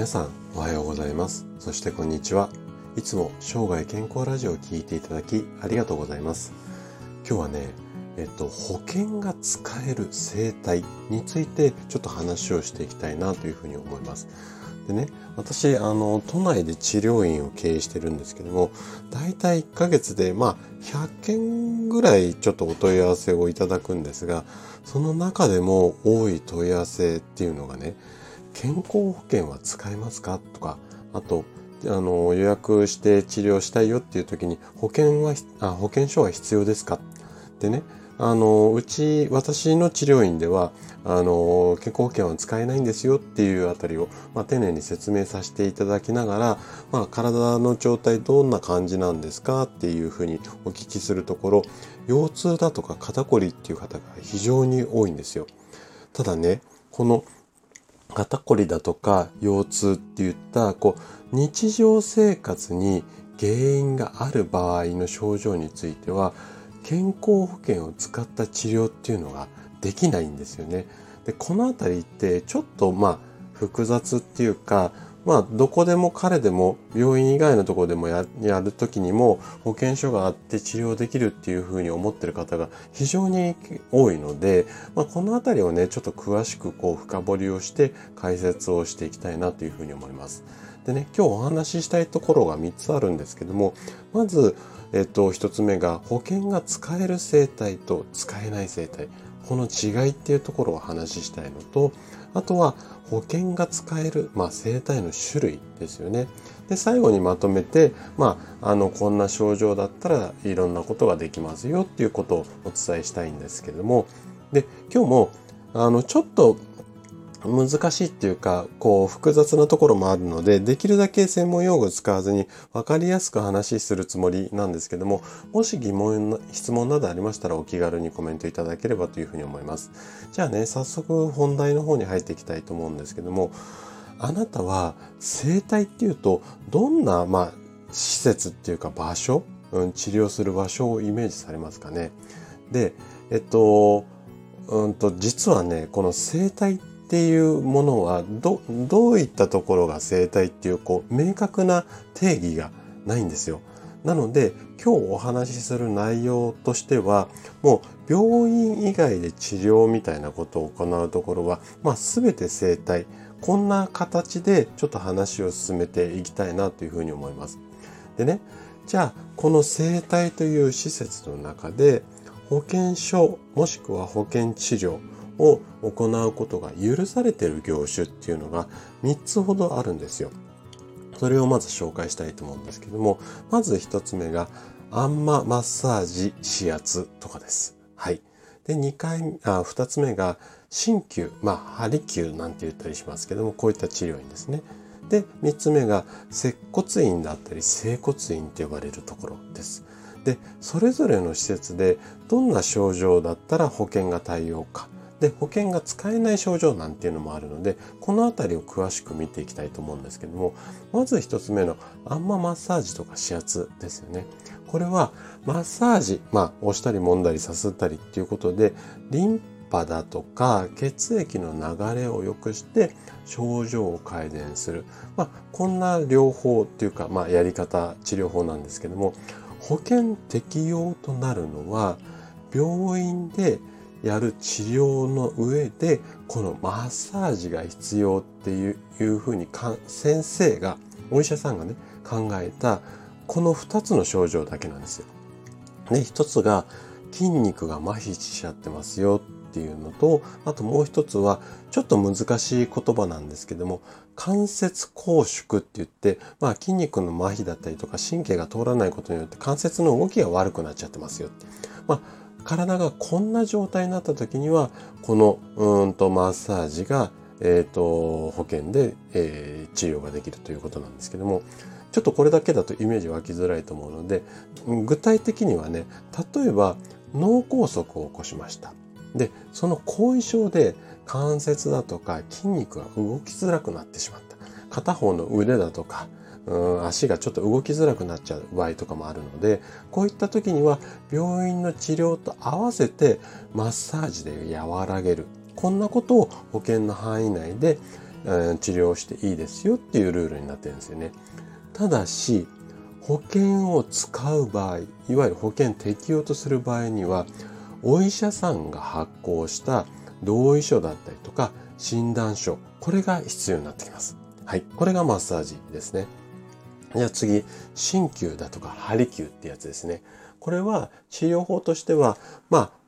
皆さんおはようございます。そしてこんにちは。いつも生涯健康ラジオを聞いていただきありがとうございます。今日はね、保険が使える生態についてちょっと話をしていきたいなというふうに思います。でね、私都内で治療院を経営してるんですけども、だいたい1ヶ月で100件ぐらいちょっとお問い合わせをいただくんですが、その中でも多い問い合わせっていうのがね、健康保険は使えますかとか、あと予約して治療したいよっていう時に保険証は必要ですかでね、私の治療院では健康保険は使えないんですよっていうあたりを、丁寧に説明させていただきながら、体の状態どんな感じなんですかっていうふうにお聞きするところ、腰痛だとか肩こりっていう方が非常に多いんですよ。ただね、この肩こりだとか腰痛っていった日常生活に原因がある場合の症状については、健康保険を使った治療っていうのができないんですよね。で、このあたりってちょっと複雑っていうか、どこでも彼でも病院以外のところでもやるときにも保険証があって治療できるっていうふうに思ってる方が非常に多いので、このあたりをね、ちょっと詳しく深掘りをして解説をしていきたいなというふうに思います。でね、今日お話ししたいところが3つあるんですけども、まず、1つ目が保険が使える生態と使えない生態。この違いっていうところを話したいのと、あとは保険が使える、生態の種類ですよね。で、最後にまとめて、こんな症状だったらいろんなことができますよっていうことをお伝えしたいんですけれども、で、今日もちょっと難しいっていうか、複雑なところもあるので、できるだけ専門用語使わずに分かりやすく話するつもりなんですけども、もし質問などありましたらお気軽にコメントいただければというふうに思います。じゃあね、早速本題の方に入っていきたいと思うんですけども、あなたは生態っていうと、どんな、施設っていうか場所、治療する場所をイメージされますかね。で、実はね、この生態っていうものはどういったところが生態っていう明確な定義がないんですよ。なので今日お話しする内容としては、もう病院以外で治療みたいなことを行うところは、全て生態、こんな形でちょっと話を進めていきたいなというふうに思います。でね、じゃあこの生態という施設の中で保険証もしくは保険治療を行うことが許されている業種っていうのが3つほどあるんですよ。それをまず紹介したいと思うんですけども、まず1つ目がアンママッサージ指圧とかです。はい。で、2つ目が鍼灸、針灸なんて言ったりしますけども、こういった治療院ですね。で、3つ目が接骨院だったり整骨院って呼ばれるところです。で、それぞれの施設でどんな症状だったら保険が対応かで、保険が使えない症状なんていうのもあるので、このあたりを詳しく見ていきたいと思うんですけども、まず一つ目のアンママッサージとか指圧ですよね。これはマッサージ、押したり揉んだりさすったりっていうことで、リンパだとか血液の流れを良くして症状を改善する、こんな療法っていうか、やり方、治療法なんですけども、保険適用となるのは病院でやる治療の上でこのマッサージが必要っていうふうにお医者さんがね、考えたこの2つの症状だけなんですよ。で、1つが筋肉が麻痺しちゃってますよっていうのと、あともう1つはちょっと難しい言葉なんですけども、関節拘縮って言って、筋肉の麻痺だったりとか神経が通らないことによって関節の動きが悪くなっちゃってますよって。体がこんな状態になった時には、このマッサージが、保険で、治療ができるということなんですけども、ちょっとこれだけだとイメージ湧きづらいと思うので、具体的にはね、例えば脳梗塞を起こしました。で、その後遺症で関節だとか筋肉が動きづらくなってしまった、片方の腕だとか足がちょっと動きづらくなっちゃう場合とかもあるので、こういった時には病院の治療と合わせてマッサージで和らげる、こんなことを保険の範囲内で治療していいですよっていうルールになってるんですよね。ただし保険を使う場合、いわゆる保険適用とする場合には、お医者さんが発行した同意書だったりとか診断書、これが必要になってきます。はい、これがマッサージですね。じゃあ次、鍼灸だとか針灸ってやつですね。これは治療法としては、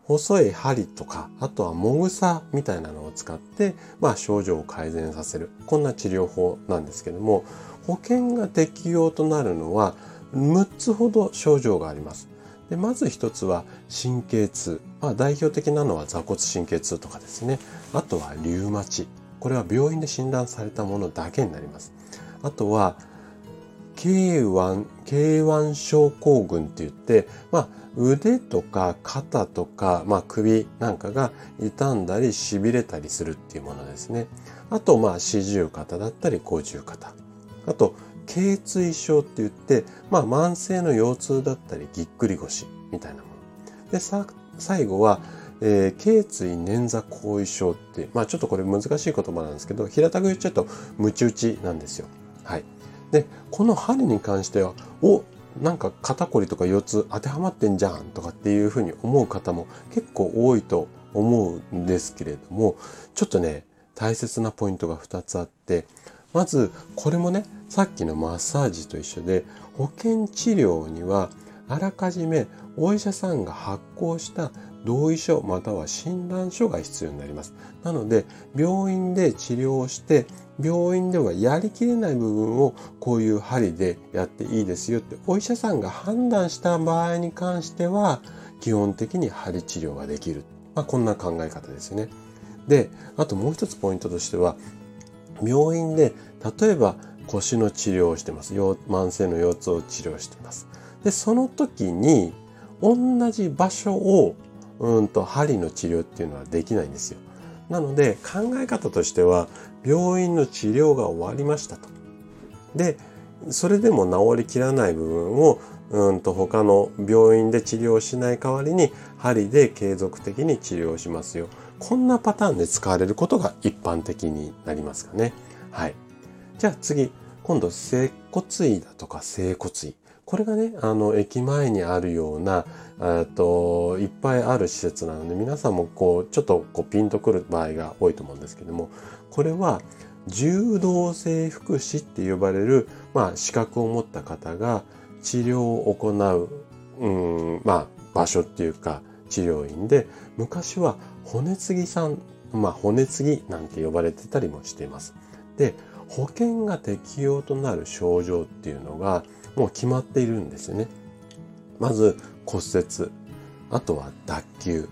細い針とか、あとはもぐさみたいなのを使って、症状を改善させる。こんな治療法なんですけども、保険が適用となるのは6つほど症状があります。でまず一つは神経痛。代表的なのは坐骨神経痛とかですね。あとはリウマチ。これは病院で診断されたものだけになります。あとは、K1 症候群って言って、腕とか肩とか、首なんかが痛んだり痺れたりするっていうものですね。あと、四十肩だったり五十肩。あと、頚椎症って言って、慢性の腰痛だったりぎっくり腰みたいなもの。で、最後は、頚椎捻挫後遺症って、ちょっとこれ難しい言葉なんですけど、平たく言っちゃうとムチ打ちなんですよ。はい。で、この針に関しては、なんか肩こりとか腰痛当てはまってんじゃんとかっていうふうに思う方も結構多いと思うんですけれども、ちょっとね、大切なポイントが2つあって、まずこれもね、さっきのマッサージと一緒で、保険治療にはあらかじめお医者さんが発行した同意書または診断書が必要になります。なので、病院で治療をして、病院ではやりきれない部分をこういう針でやっていいですよってお医者さんが判断した場合に関しては、基本的に針治療ができる。こんな考え方ですよね。で、あともう一つポイントとしては、病院で例えば腰の治療をしてます。慢性の腰痛を治療してます。で、その時に同じ場所を針の治療っていうのはできないんですよ。なので考え方としては、病院の治療が終わりましたと。で、それでも治りきらない部分を他の病院で治療しない代わりに針で継続的に治療しますよ。こんなパターンで使われることが一般的になりますかね。はい。じゃあ次、今度接骨院だとか整骨院。これがね、駅前にあるような、いっぱいある施設なので、皆さんもちょっとピンとくる場合が多いと思うんですけども、これは、柔道整復師って呼ばれる、資格を持った方が治療を行う、場所っていうか、治療院で、昔は骨継ぎさん、骨継ぎなんて呼ばれてたりもしています。で、保険が適用となる症状っていうのが、もう決まっているんですよね。まず骨折、あとは脱臼、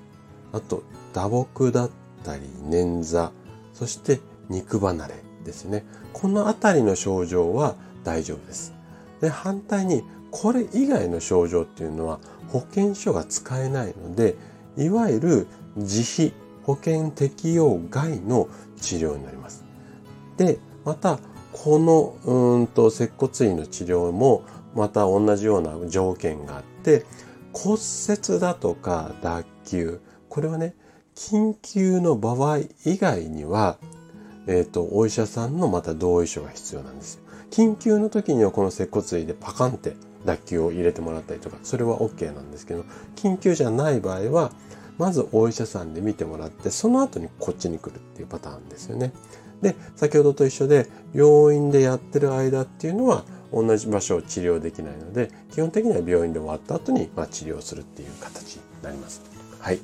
あと打撲だったり捻挫、そして肉離れですね。このあたりの症状は大丈夫です。で、反対にこれ以外の症状っていうのは保険証が使えないので、いわゆる自費保険適用外の治療になります。で、またこの接骨院の治療もまた同じような条件があって、骨折だとか脱臼、これはね、緊急の場合以外には、お医者さんのまた同意書が必要なんですよ。緊急の時にはこの接骨院でパカンって脱臼を入れてもらったりとか、それは OK なんですけど、緊急じゃない場合はまずお医者さんで見てもらって、その後にこっちに来るっていうパターンですよね。で、先ほどと一緒で、病院でやってる間っていうのは同じ場所を治療できないので、基本的には病院で終わった後に治療するっていう形になります。はい。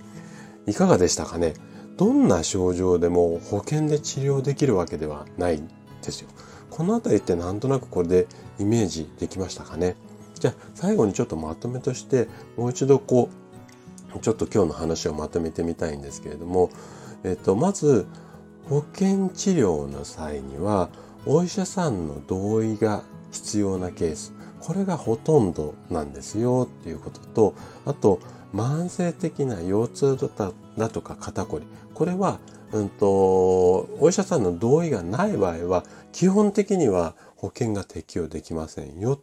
いかがでしたかね。どんな症状でも保険で治療できるわけではないんですよ。このあたりってなんとなくこれでイメージできましたかね。じゃあ最後にちょっとまとめとして、もう一度ちょっと今日の話をまとめてみたいんですけれども、まず、保険治療の際にはお医者さんの同意が必要なケース、これがほとんどなんですよっていうことと、あと慢性的な腰痛だとか肩こり、これは、お医者さんの同意がない場合は基本的には保険が適用できませんよ、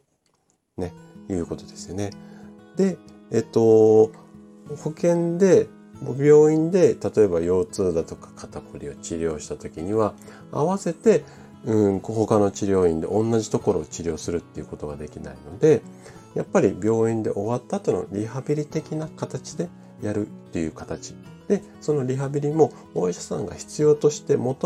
ね、いうことですよね。で、保険で病院で例えば腰痛だとか肩こりを治療した時には合わせて他の治療院で同じところを治療するっていうことができないので、やっぱり病院で終わった後のリハビリ的な形でやるっていう形で、そのリハビリもお医者さんが必要として必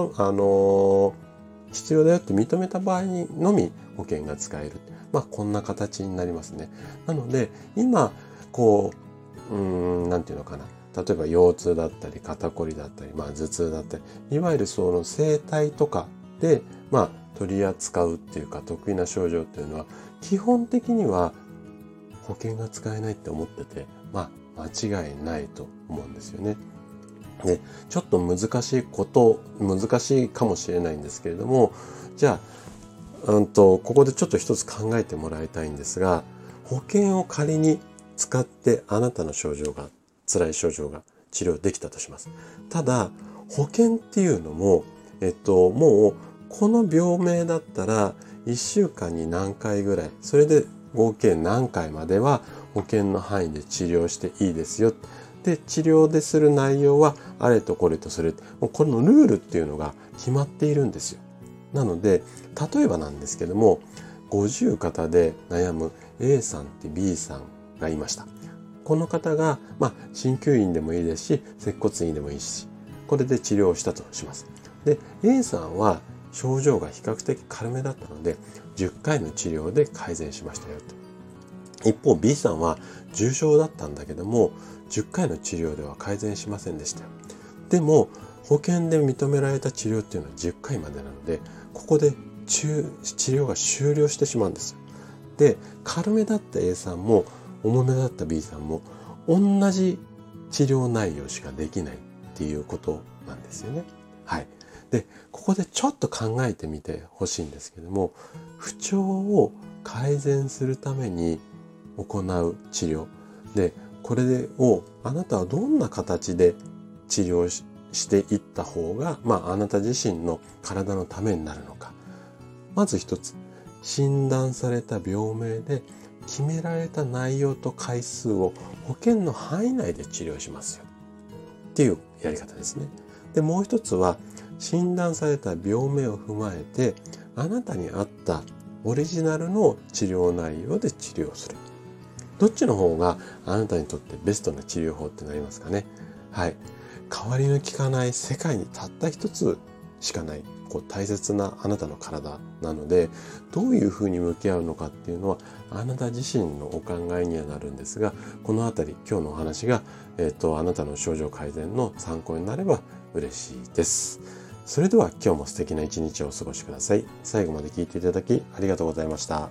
要だよって認めた場合にのみ保険が使える。まあこんな形になりますね。なので今なんていうのかな。例えば腰痛だったり肩こりだったり、まあ頭痛だったり、いわゆるその整体とかでまあ取り扱うっていうか得意な症状っていうのは基本的には保険が使えないって思ってて、まあ間違いないと思うんですよね。で、ちょっと難しいかもしれないんですけれども、じゃあ、ここでちょっと一つ考えてもらいたいんですが、保険を仮に使ってあなたの辛い症状が治療できたとします。ただ、保険っていうのも、もうこの病名だったら1週間に何回ぐらい、それで合計何回までは保険の範囲で治療していいですよ。で、治療でする内容はあれとこれとそれ、もうこのルールっていうのが決まっているんですよ。なので、例えばなんですけども、50肩で悩む A さんって B さんがいました。この方が、まあ、鍼灸院でもいいですし、接骨院でもいいし、これで治療をしたとします。で、A さんは症状が比較的軽めだったので、10回の治療で改善しましたよと。一方、B さんは重症だったんだけども、10回の治療では改善しませんでした。でも、保険で認められた治療っていうのは10回までなので、ここで治療が終了してしまうんですよ。で、軽めだった A さんも、重めだった B さんも同じ治療内容しかできないっていうことなんですよね。はい。で、ここでちょっと考えてみてほしいんですけども、不調を改善するために行う治療。で、これをあなたはどんな形で治療していった方が、まああなた自身の体のためになるのか。まず一つ、診断された病名で決められた内容と回数を保険の範囲内で治療しますよっていうやり方ですね。で、もう一つは診断された病名を踏まえてあなたに合ったオリジナルの治療内容で治療する。どっちの方があなたにとってベストな治療法ってなりますかね。はい。代わりの効かない世界にたった一つしかない大切なあなたの体なので、どういうふうに向き合うのかっていうのはあなた自身のお考えにはなるんですが、このあたり今日のお話が、あなたの症状改善の参考になれば嬉しいです。それでは今日も素敵な一日をお過ごしください。最後まで聞いていただきありがとうございました。